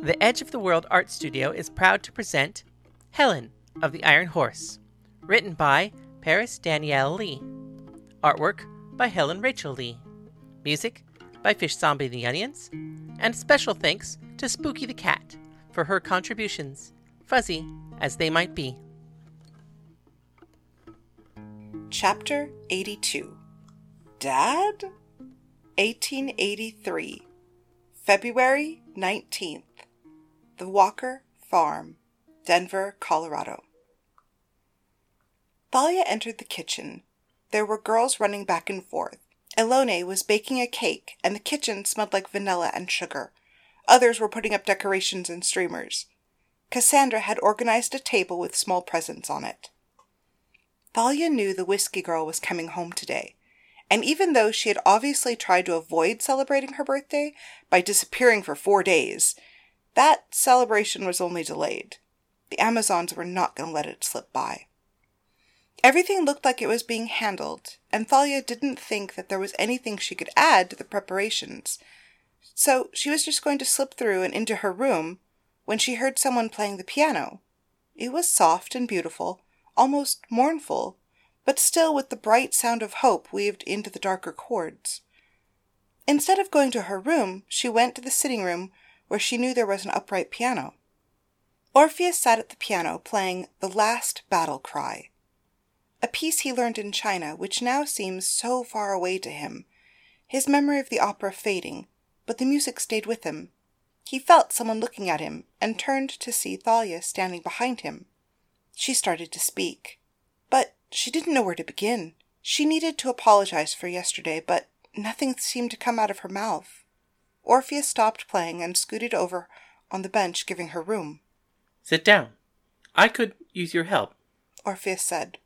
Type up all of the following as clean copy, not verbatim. The Edge of the World Art Studio is proud to present Helen of the Iron Horse, written by Paris Danielle Lee. Artwork by Helen Rachel Lee. Music by Fish Zombie the Onions. And special thanks to Spooky the Cat for her contributions, fuzzy as they might be. Chapter 82. Dad? 1883. February 19th. The Walker Farm, Denver, Colorado. Thalia entered the kitchen. There were girls running back and forth. Elone was baking a cake, and the kitchen smelled like vanilla and sugar. Others were putting up decorations and streamers. Cassandra had organized a table with small presents on it. Thalia knew the whiskey girl was coming home today, and even though she had obviously tried to avoid celebrating her birthday by disappearing for 4 days, that celebration was only delayed. The Amazons were not going to let it slip by. Everything looked like it was being handled, and Thalia didn't think that there was anything she could add to the preparations, so she was just going to slip through and into her room when she heard someone playing the piano. It was soft and beautiful, almost mournful, but still with the bright sound of hope weaved into the darker chords. Instead of going to her room, she went to the sitting room where she knew there was an upright piano. Orpheus sat at the piano playing The Last Battle Cry, a piece he learned in China, which now seems so far away to him, his memory of the opera fading, but the music stayed with him. He felt someone looking at him, and turned to see Thalia standing behind him. She started to speak, but she didn't know where to begin. She needed to apologize for yesterday, but nothing seemed to come out of her mouth. Orpheus stopped playing and scooted over on the bench, giving her room. "Sit down. I could use your help," Orpheus said.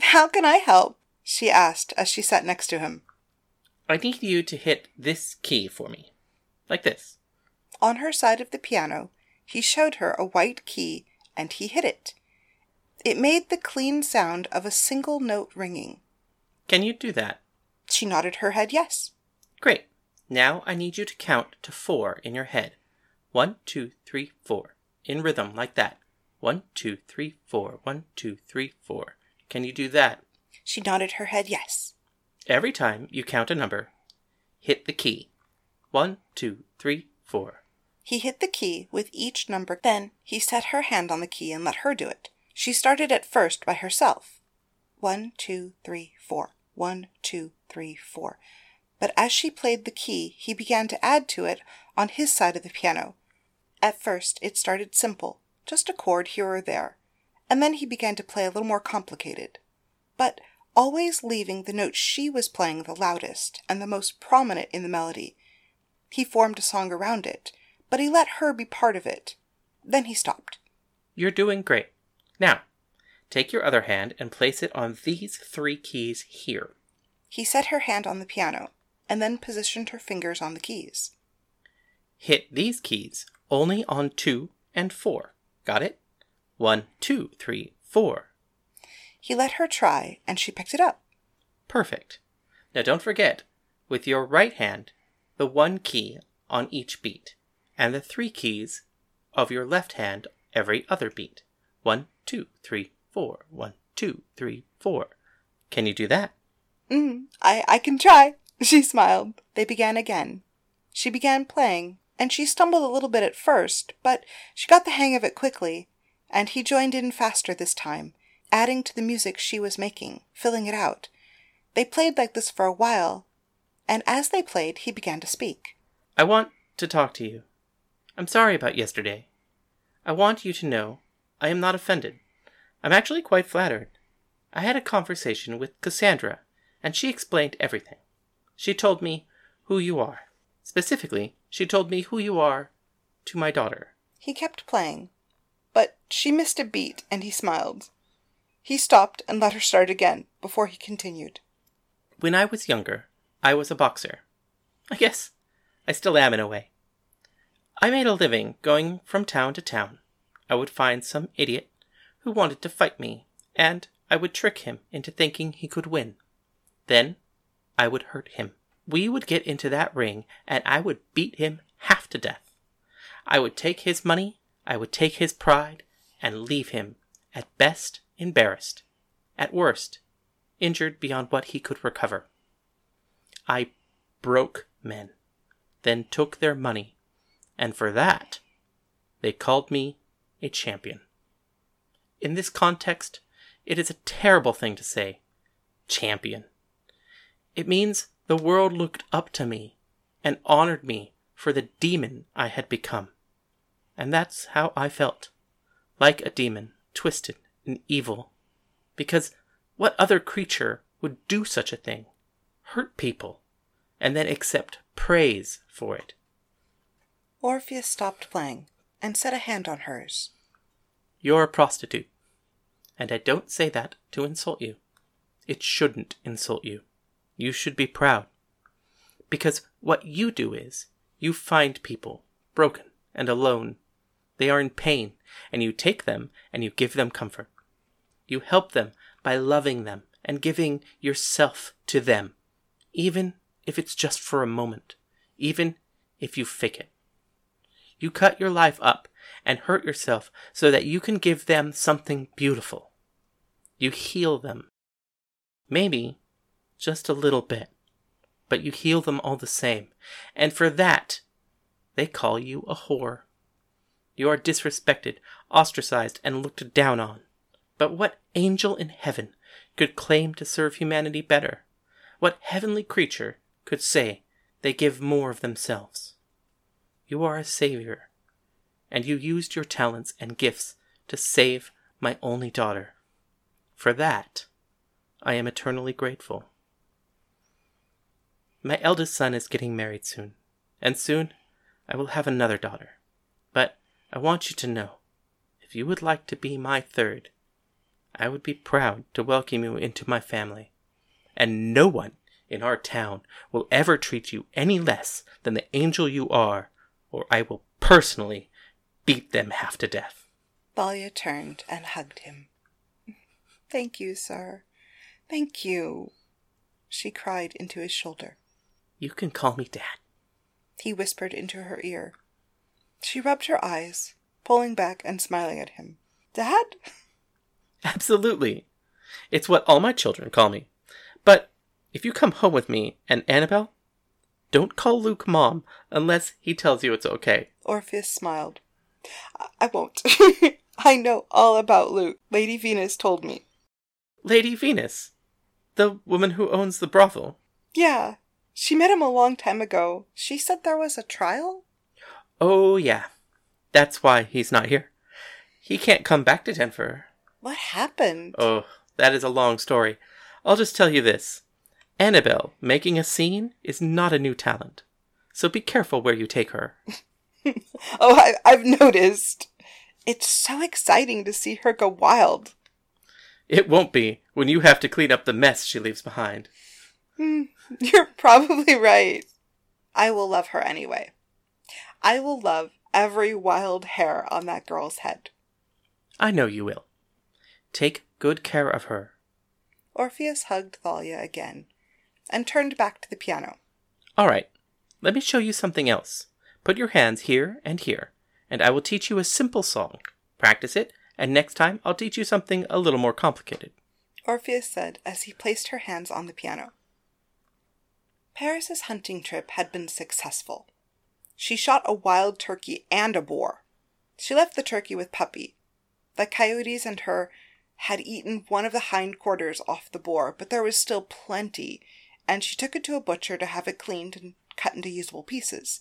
"How can I help?" she asked as she sat next to him. "I need you to hit this key for me. Like this." On her side of the piano, he showed her a white key, and he hit it. It made the clean sound of a single note ringing. "Can you do that?" She nodded her head yes. "Great. Now I need you to count to 4 in your head. 1, 2, 3, 4. In rhythm, like that. 1, 2, 3, 4. 1, 2, 3, 4. Can you do that?" She nodded her head yes. "Every time you count a number, hit the key. 1, 2, 3, 4. He hit the key with each number. Then he set her hand on the key and let her do it. She started at first by herself. 1, 2, 3, 4. 1, 2, 3, 4. But as she played the key, he began to add to it on his side of the piano. At first, it started simple, just a chord here or there, and then he began to play a little more complicated, but always leaving the note she was playing the loudest and the most prominent in the melody. He formed a song around it, but he let her be part of it. Then he stopped. "You're doing great. Now, take your other hand and place it on these 3 keys here." He set her hand on the piano, and then positioned her fingers on the keys. "Hit these keys only on 2 and 4. Got it? 1, 2, 3, 4. He let her try, and she picked it up. "Perfect. Now don't forget, with your right hand, the 1 key on each beat, and the 3 keys of your left hand every other beat. 1, 2, 3, 4. 1, 2, 3, 4. Can you do that?" I can try," she smiled. They began again. She began playing, and she stumbled a little bit at first, but she got the hang of it quickly, and he joined in faster this time, adding to the music she was making, filling it out. They played like this for a while, and as they played, he began to speak. "I want to talk to you. I'm sorry about yesterday. I want you to know I am not offended. I'm actually quite flattered. I had a conversation with Cassandra, and she explained everything. She told me who you are. Specifically, she told me who you are to my daughter." He kept playing, but she missed a beat, and he smiled. He stopped and let her start again before he continued. "When I was younger, I was a boxer. I guess I still am in a way. I made a living going from town to town. I would find some idiot who wanted to fight me, and I would trick him into thinking he could win. Then I would hurt him. We would get into that ring, and I would beat him half to death. I would take his money, I would take his pride, and leave him, at best, embarrassed, at worst, injured beyond what he could recover. I broke men, then took their money, and for that, they called me a champion. In this context, it is a terrible thing to say, champion. It means the world looked up to me and honored me for the demon I had become. And that's how I felt, like a demon, twisted and evil. Because what other creature would do such a thing, hurt people, and then accept praise for it? Orpheus stopped playing and set a hand on hers. You're a prostitute, and I don't say that to insult you. It shouldn't insult you. You should be proud. Because what you do is, you find people broken and alone. They are in pain, and you take them and you give them comfort. You help them by loving them and giving yourself to them, even if it's just for a moment, even if you fake it. You cut your life up and hurt yourself so that you can give them something beautiful. You heal them. Maybe just a little bit, but you heal them all the same. And for that, they call you a whore. You are disrespected, ostracized, and looked down on. But what angel in heaven could claim to serve humanity better? What heavenly creature could say they give more of themselves? You are a savior, and you used your talents and gifts to save my only daughter. For that, I am eternally grateful. My eldest son is getting married soon, and soon I will have another daughter. But I want you to know, if you would like to be my third, I would be proud to welcome you into my family. And no one in our town will ever treat you any less than the angel you are, or I will personally beat them half to death. Balya turned and hugged him. Thank you, sir. Thank you, she cried into his shoulder. You can call me Dad, he whispered into her ear. She rubbed her eyes, pulling back and smiling at him. Dad? Absolutely. It's what all my children call me. But if you come home with me and Annabelle, don't call Luke Mom unless he tells you it's okay. Orpheus smiled. I won't. I know all about Luke. Lady Venus told me. Lady Venus? The woman who owns the brothel? Yeah. She met him a long time ago. She said there was a trial? Oh, yeah. That's why he's not here. He can't come back to Denver. What happened? Oh, that is a long story. I'll just tell you this. Annabelle making a scene is not a new talent. So be careful where you take her. I've noticed. It's so exciting to see her go wild. It won't be when you have to clean up the mess she leaves behind. You're probably right. I will love her anyway. I will love every wild hair on that girl's head. I know you will. Take good care of her. Orpheus hugged Thalia again and turned back to the piano. All right, let me show you something else. Put your hands here and here, and I will teach you a simple song. Practice it, and next time I'll teach you something a little more complicated. Orpheus said as he placed her hands on the piano. Paris's hunting trip had been successful. She shot a wild turkey and a boar. She left the turkey with Puppy. The coyotes and her had eaten one of the hind quarters off the boar, but there was still plenty, and she took it to a butcher to have it cleaned and cut into usable pieces.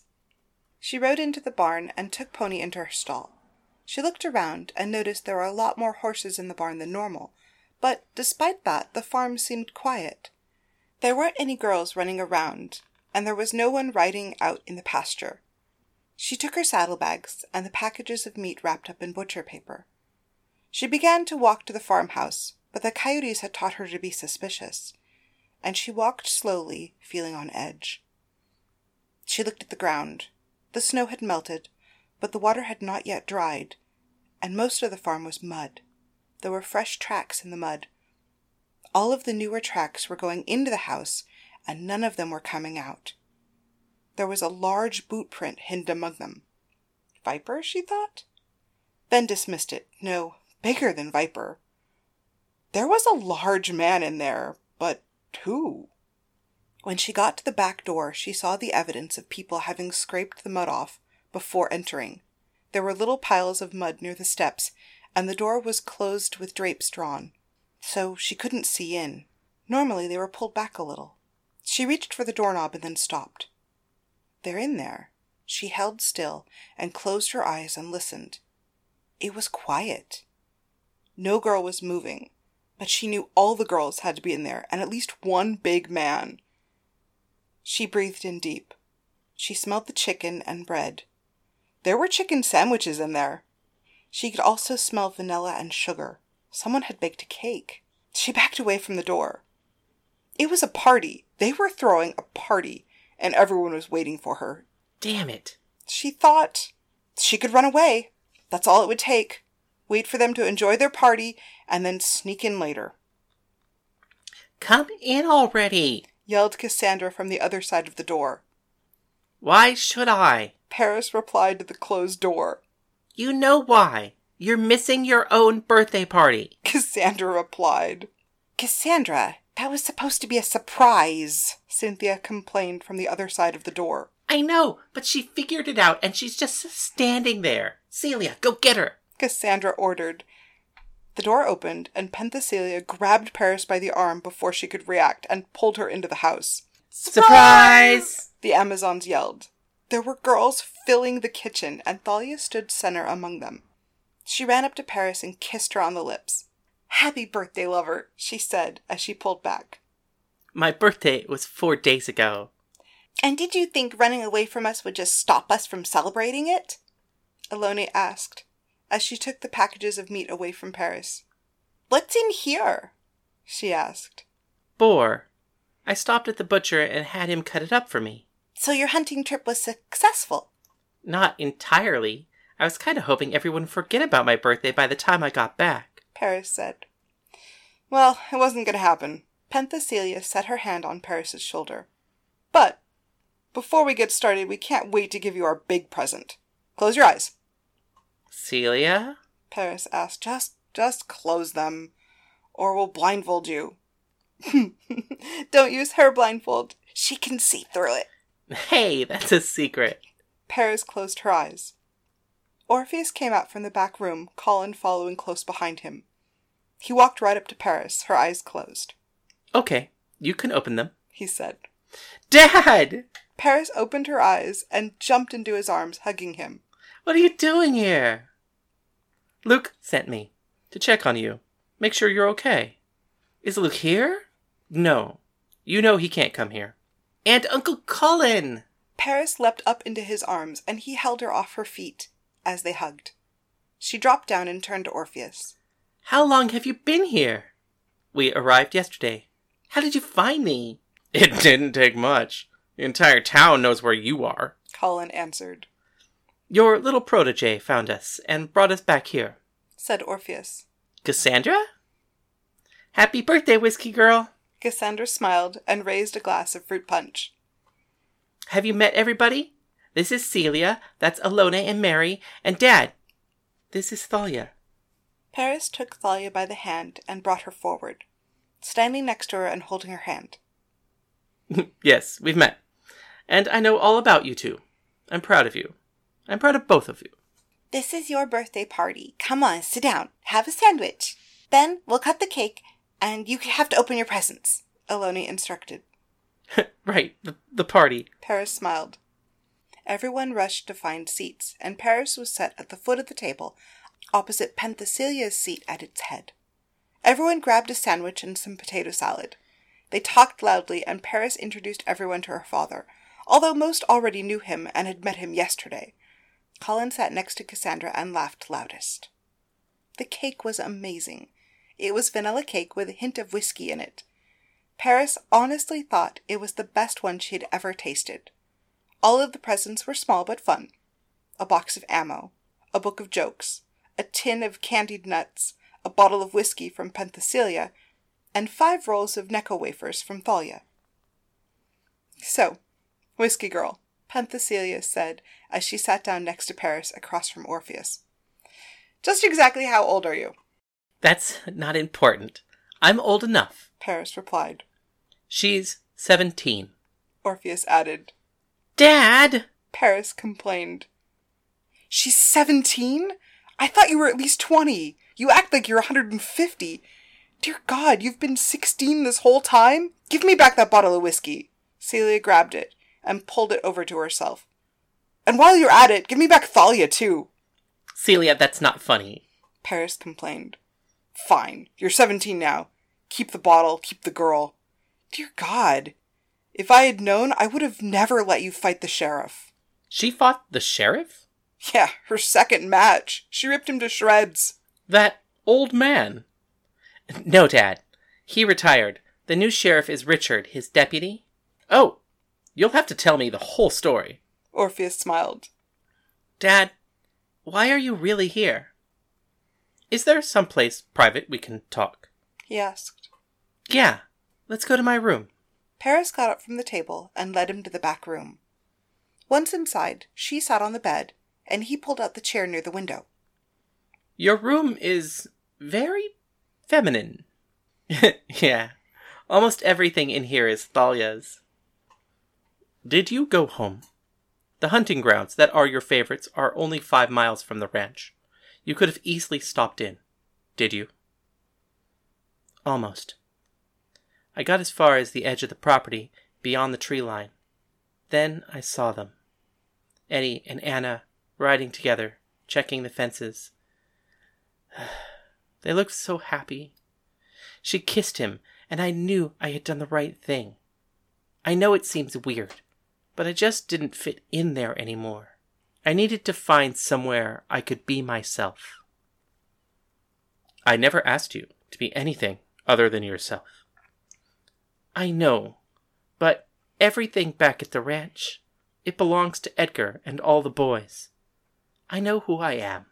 She rode into the barn and took Pony into her stall. She looked around and noticed there were a lot more horses in the barn than normal, but despite that, the farm seemed quiet. There weren't any girls running around, and there was no one riding out in the pasture. She took her saddlebags and the packages of meat wrapped up in butcher paper. She began to walk to the farmhouse, but the coyotes had taught her to be suspicious, and she walked slowly, feeling on edge. She looked at the ground. The snow had melted, but the water had not yet dried, and most of the farm was mud. There were fresh tracks in the mud. All of the newer tracks were going into the house, and none of them were coming out. There was a large boot print hidden among them. Viper, she thought? Then dismissed it. No, bigger than Viper. There was a large man in there, but who? When she got to the back door, she saw the evidence of people having scraped the mud off before entering. There were little piles of mud near the steps, and the door was closed with drapes drawn, so she couldn't see in. Normally they were pulled back a little. She reached for the doorknob and then stopped. They're in there. She held still and closed her eyes and listened. It was quiet. No girl was moving, but she knew all the girls had to be in there, and at least one big man. She breathed in deep. She smelled the chicken and bread. There were chicken sandwiches in there. She could also smell vanilla and sugar. Someone had baked a cake. She backed away from the door. It was a party. They were throwing a party, and everyone was waiting for her. Damn it. She thought she could run away. That's all it would take. Wait for them to enjoy their party, and then sneak in later. Come in already, yelled Cassandra from the other side of the door. Why should I? Paris replied to the closed door. You know why. You're missing your own birthday party, Cassandra replied. Cassandra, that was supposed to be a surprise, Cynthia complained from the other side of the door. I know, but she figured it out and she's just standing there. Celia, go get her, Cassandra ordered. The door opened, and Penthesilea grabbed Paris by the arm before she could react and pulled her into the house. Surprise! The Amazons yelled. There were girls filling the kitchen, and Thalia stood center among them. She ran up to Paris and kissed her on the lips. Happy birthday, lover, she said as she pulled back. My birthday was 4 days ago. And did you think running away from us would just stop us from celebrating it? Eloni asked, as she took the packages of meat away from Paris. What's in here? She asked. Boar. I stopped at the butcher and had him cut it up for me. So your hunting trip was successful? Not entirely. I was kind of hoping everyone would forget about my birthday by the time I got back, Paris said. Well, it wasn't going to happen. Penthesilea set her hand on Paris's shoulder. But before we get started, we can't wait to give you our big present. Close your eyes. Celia? Paris asked. Just close them, or we'll blindfold you. Don't use her blindfold. She can see through it. Hey, that's a secret. Paris closed her eyes. Orpheus came out from the back room, Colin following close behind him. He walked right up to Paris, her eyes closed. Okay, you can open them, he said. Dad! Paris opened her eyes and jumped into his arms, hugging him. What are you doing here? Luke sent me to check on you. Make sure you're okay. Is Luke here? No. You know he can't come here. And Uncle Colin! Paris leapt up into his arms, and he held her off her feet as they hugged. She dropped down and turned to Orpheus. How long have you been here? We arrived yesterday. How did you find me? It didn't take much. The entire town knows where you are, Colin answered. Your little protege found us and brought us back here, said Orpheus. Cassandra? Happy birthday, Whiskey Girl. Cassandra smiled and raised a glass of fruit punch. Have you met everybody? This is Celia, that's Elona and Mary, and Dad, this is Thalia. Paris took Thalia by the hand and brought her forward, standing next to her and holding her hand. Yes, we've met. And I know all about you two. I'm proud of you. I'm proud of both of you. This is your birthday party. Come on, sit down. Have a sandwich. Then we'll cut the cake, and you have to open your presents, Eloni instructed. Right, the party. Paris smiled. Everyone rushed to find seats, and Paris was set at the foot of the table, opposite Penthesilea's seat at its head. Everyone grabbed a sandwich and some potato salad. They talked loudly, and Paris introduced everyone to her father, although most already knew him and had met him yesterday. Colin sat next to Cassandra and laughed loudest. The cake was amazing. It was vanilla cake with a hint of whiskey in it. Paris honestly thought it was the best one she had ever tasted. All of the presents were small but fun. A box of ammo, a book of jokes, a tin of candied nuts, a bottle of whiskey from Penthesilea, and 5 rolls of Necco wafers from Thalia. So, Whiskey Girl, Penthesilea said as she sat down next to Paris across from Orpheus. Just exactly how old are you? That's not important. I'm old enough, Paris replied. She's 17. Orpheus added. Dad! Paris complained. She's 17? I thought you were at least 20. You act like you're 150. Dear God, you've been 16 this whole time? Give me back that bottle of whiskey. Celia grabbed it and pulled it over to herself. And while you're at it, give me back Thalia, too. Celia, that's not funny, Paris complained. Fine. You're 17 now. Keep the bottle. Keep the girl. Dear God. If I had known, I would have never let you fight the sheriff. She fought the sheriff? Yeah, her second match. She ripped him to shreds. That old man. No, Dad. He retired. The new sheriff is Richard, his deputy. Oh, you'll have to tell me the whole story. Orpheus smiled. Dad, why are you really here? Is there someplace private we can talk? He asked. Yeah, let's go to my room. Paris got up from the table and led him to the back room. Once inside, she sat on the bed, and he pulled out the chair near the window. Your room is very feminine. Yeah, almost everything in here is Thalia's. Did you go home? The hunting grounds that are your favorites are only 5 miles from the ranch. You could have easily stopped in. Did you? Almost. I got as far as the edge of the property, beyond the tree line. Then I saw them. Eddie and Anna, riding together, checking the fences. They looked so happy. She kissed him, and I knew I had done the right thing. I know it seems weird, but I just didn't fit in there anymore. I needed to find somewhere I could be myself. I never asked you to be anything other than yourself. I know, but everything back at the ranch, it belongs to Edgar and all the boys. I know who I am,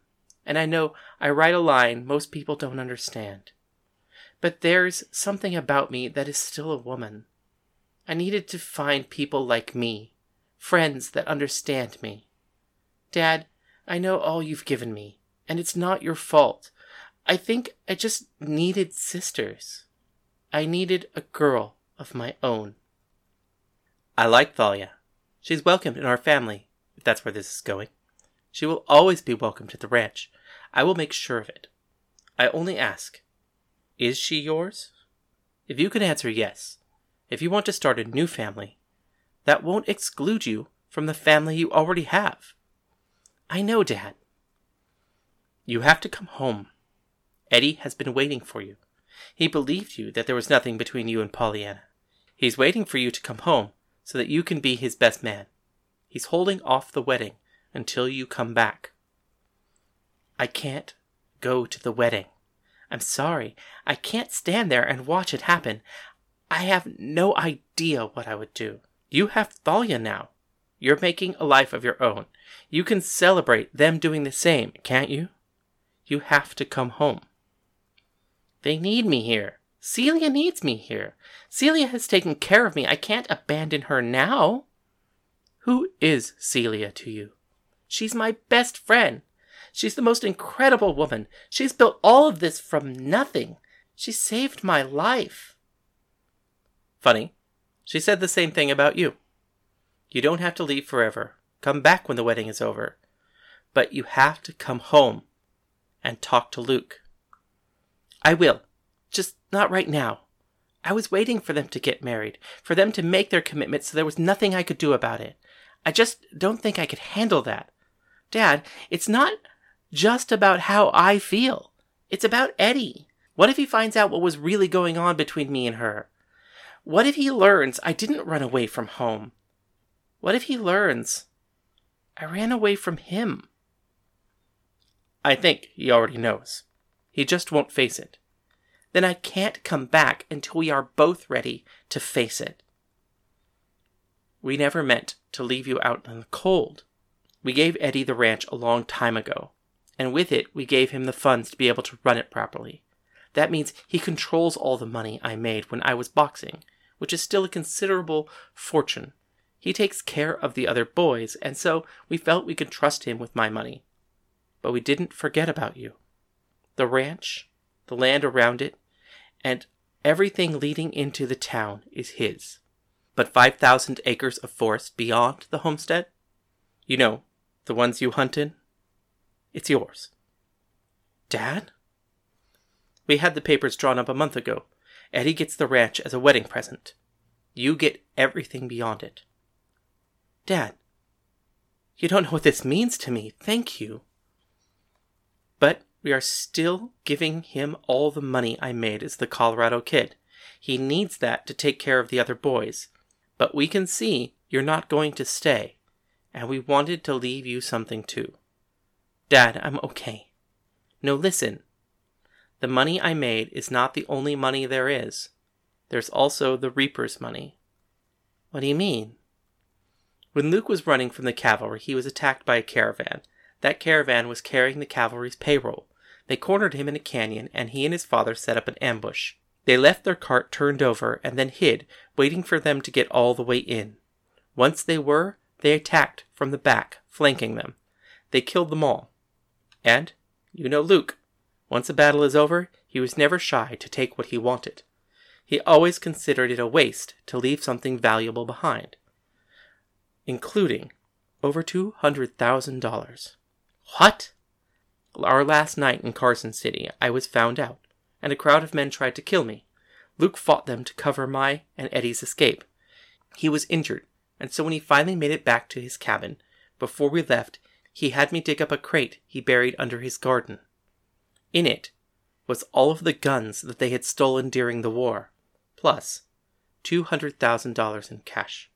and I know I write a line most people don't understand. But there's something about me that is still a woman. I needed to find people like me, friends that understand me. Dad, I know all you've given me, and it's not your fault. I think I just needed sisters. I needed a girl of my own. I like Thalia. She's welcome in our family, if that's where this is going. She will always be welcome to the ranch. I will make sure of it. I only ask, is she yours? If you can answer yes, if you want to start a new family, that won't exclude you from the family you already have. I know, Dad. You have to come home. Eddie has been waiting for you. He believed you that there was nothing between you and Pollyanna. He's waiting for you to come home so that you can be his best man. He's holding off the wedding until you come back. I can't go to the wedding. I'm sorry. I can't stand there and watch it happen. I have no idea what I would do. You have Thalia now. You're making a life of your own. You can celebrate them doing the same, can't you? You have to come home. They need me here. Celia needs me here. Celia has taken care of me. I can't abandon her now. Who is Celia to you? She's my best friend. She's the most incredible woman. She's built all of this from nothing. She saved my life. Funny, she said the same thing about you. You don't have to leave forever. Come back when the wedding is over. But you have to come home and talk to Luke. I will. Just not right now. I was waiting for them to get married, for them to make their commitment, so there was nothing I could do about it. I just don't think I could handle that. Dad, it's not just about how I feel. It's about Eddie. What if he finds out what was really going on between me and her? What if he learns I didn't run away from home? What if he learns I ran away from him? I think he already knows. He just won't face it. Then I can't come back until we are both ready to face it. We never meant to leave you out in the cold. We gave Eddie the ranch a long time ago, and with it we gave him the funds to be able to run it properly. That means he controls all the money I made when I was boxing, which is still a considerable fortune. He takes care of the other boys, and so we felt we could trust him with my money. But we didn't forget about you. The ranch, the land around it, and everything leading into the town is his. But 5,000 acres of forest beyond the homestead, you know, the ones you hunt in, it's yours. Dad? We had the papers drawn up a month ago. Eddie gets the ranch as a wedding present. You get everything beyond it. Dad, you don't know what this means to me. Thank you. But we are still giving him all the money I made as the Colorado kid. He needs that to take care of the other boys. But we can see you're not going to stay, and we wanted to leave you something too. Dad, I'm okay. No, listen. The money I made is not the only money there is. There's also the Reaper's money. What do you mean? When Luke was running from the cavalry, he was attacked by a caravan. That caravan was carrying the cavalry's payroll. They cornered him in a canyon, and he and his father set up an ambush. They left their cart turned over and then hid, waiting for them to get all the way in. Once they were, they attacked from the back, flanking them. They killed them all. And, you know Luke, once a battle is over, he was never shy to take what he wanted. He always considered it a waste to leave something valuable behind, including over $200,000. What? Our last night in Carson City, I was found out, and a crowd of men tried to kill me. Luke fought them to cover my and Eddie's escape. He was injured, and so when he finally made it back to his cabin, before we left, he had me dig up a crate he buried under his garden. In it was all of the guns that they had stolen during the war, plus $200,000 in cash.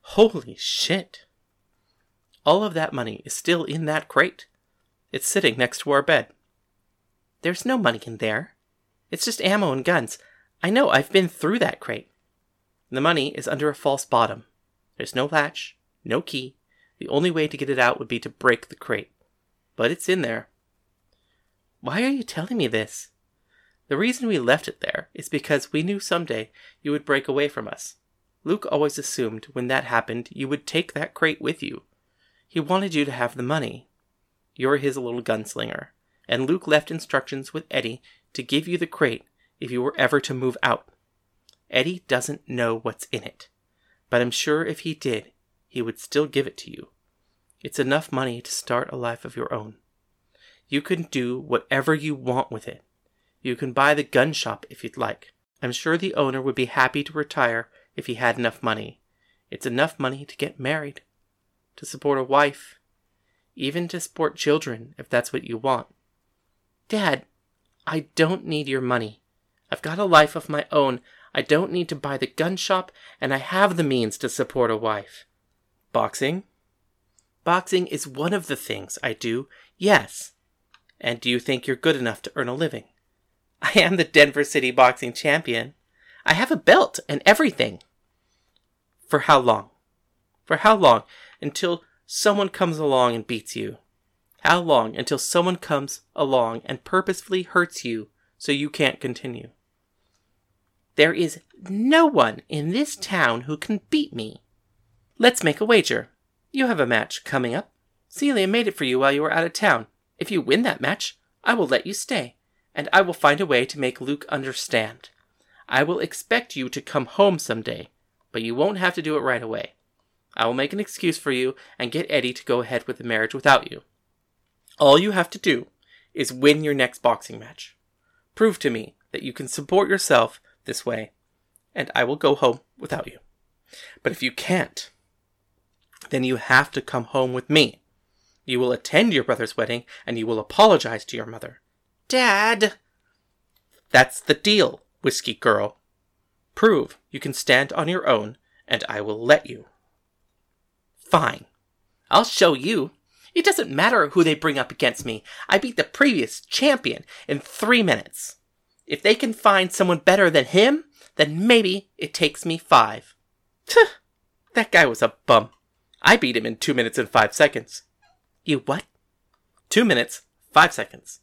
Holy shit! All of that money is still in that crate. It's sitting next to our bed. There's no money in there. It's just ammo and guns. I know, I've been through that crate. The money is under a false bottom. There's no latch, no key. The only way to get it out would be to break the crate. But it's in there. Why are you telling me this? The reason we left it there is because we knew someday you would break away from us. Luke always assumed when that happened you would take that crate with you. He wanted you to have the money. You're his little gunslinger, and Luke left instructions with Eddie to give you the crate if you were ever to move out. Eddie doesn't know what's in it, but I'm sure if he did, he would still give it to you. It's enough money to start a life of your own. You can do whatever you want with it. You can buy the gun shop if you'd like. I'm sure the owner would be happy to retire if he had enough money. It's enough money to get married, to support a wife, even to support children if that's what you want. Dad, I don't need your money. I've got a life of my own. I don't need to buy the gun shop, and I have the means to support a wife. Boxing? Boxing is one of the things I do, yes. And do you think you're good enough to earn a living? I am the Denver City boxing champion. I have a belt and everything. For how long? For how long until someone comes along and beats you? How long until someone comes along and purposefully hurts you so you can't continue? There is no one in this town who can beat me. Let's make a wager. You have a match coming up. Celia made it for you while you were out of town. If you win that match, I will let you stay, and I will find a way to make Luke understand. I will expect you to come home someday, but you won't have to do it right away. I will make an excuse for you and get Eddie to go ahead with the marriage without you. All you have to do is win your next boxing match. Prove to me that you can support yourself this way, and I will go home without you. But if you can't, then you have to come home with me. You will attend your brother's wedding, and you will apologize to your mother. Dad! That's the deal, whiskey girl. Prove you can stand on your own, and I will let you. Fine. I'll show you. It doesn't matter who they bring up against me. I beat the previous champion in 3 minutes. If they can find someone better than him, then maybe it takes me 5. Tuh! That guy was a bum. I beat him in 2 minutes and 5 seconds. You what? 2 minutes, 5 seconds.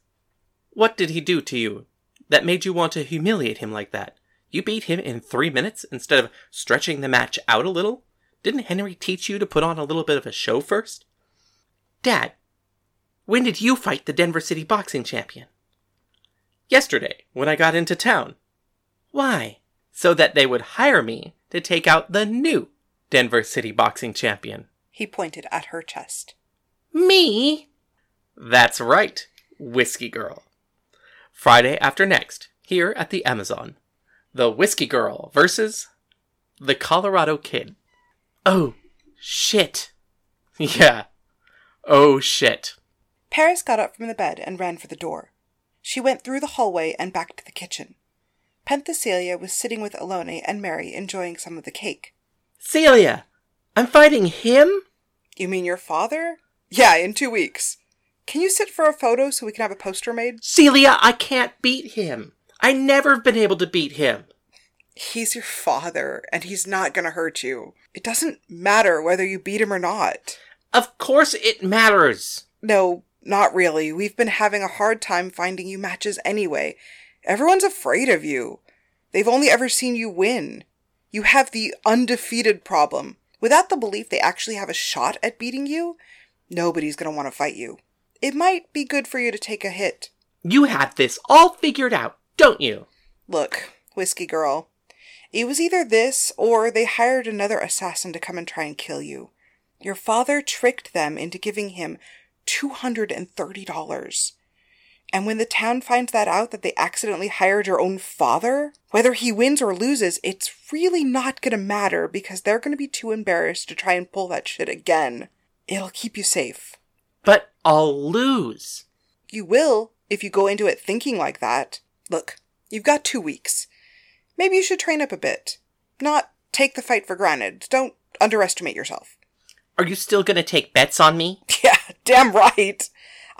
What did he do to you that made you want to humiliate him like that? You beat him in 3 minutes instead of stretching the match out a little? Didn't Henry teach you to put on a little bit of a show first? Dad, when did you fight the Denver City boxing champion? Yesterday, when I got into town. Why? So that they would hire me to take out the new Denver City boxing champion. He pointed at her chest. Me? That's right, Whiskey Girl. Friday after next, here at the Amazon. The Whiskey Girl versus the Colorado Kid. Oh, shit. Yeah. Oh, shit. Paris got up from the bed and ran for the door. She went through the hallway and back to the kitchen. Penthesilea was sitting with Elone and Mary enjoying some of the cake. Celia! I'm fighting him? You mean your father? Yeah, in 2 weeks. Can you sit for a photo so we can have a poster made? Celia, I can't beat him. I never have been able to beat him. He's your father, and he's not going to hurt you. It doesn't matter whether you beat him or not. Of course it matters. No, not really. We've been having a hard time finding you matches anyway. Everyone's afraid of you. They've only ever seen you win. You have the undefeated problem. Without the belief they actually have a shot at beating you, nobody's going to want to fight you. It might be good for you to take a hit. You have this all figured out, don't you? Look, Whiskey Girl, it was either this or they hired another assassin to come and try and kill you. Your father tricked them into giving him $230. And when the town finds that out, that they accidentally hired your own father, whether he wins or loses, it's really not going to matter because they're going to be too embarrassed to try and pull that shit again. It'll keep you safe. But I'll lose. You will, if you go into it thinking like that. Look, you've got 2 weeks. Maybe you should train up a bit. Not take the fight for granted. Don't underestimate yourself. Are you still going to take bets on me? Yeah, damn right.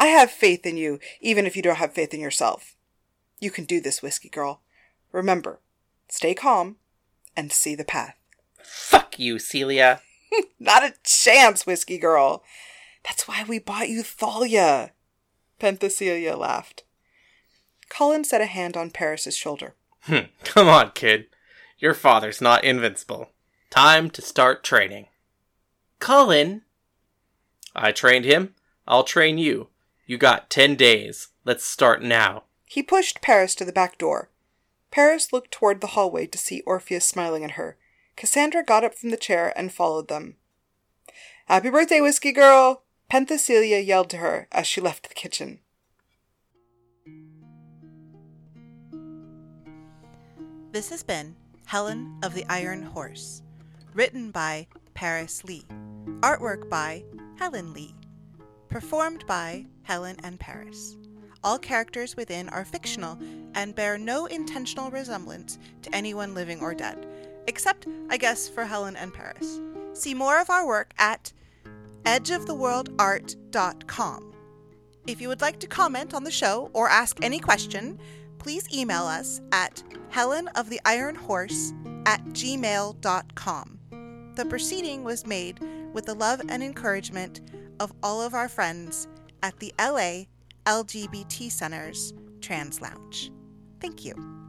I have faith in you, even if you don't have faith in yourself. You can do this, Whiskey Girl. Remember, stay calm and see the path. Fuck you, Celia. Not a chance, Whiskey Girl. That's why we bought you Thalia. Penthesilea laughed. Colin set a hand on Paris's shoulder. Come on, kid. Your father's not invincible. Time to start training. Colin? I trained him. I'll train you. You got 10 days. Let's start now. He pushed Paris to the back door. Paris looked toward the hallway to see Orpheus smiling at her. Cassandra got up from the chair and followed them. Happy birthday, Whiskey Girl! Penthesilea yelled to her as she left the kitchen. This has been Helen of the Iron Horse, written by Paris Lee, artwork by Helen Lee. Performed by Helen and Paris. All characters within are fictional and bear no intentional resemblance to anyone living or dead, except, I guess, for Helen and Paris. See more of our work at edgeoftheworldart.com. If you would like to comment on the show or ask any question, please email us at helenoftheironhorse@gmail.com. The proceeding was made with the love and encouragement of all of our friends at the LA LGBT Center's Trans Lounge. Thank you.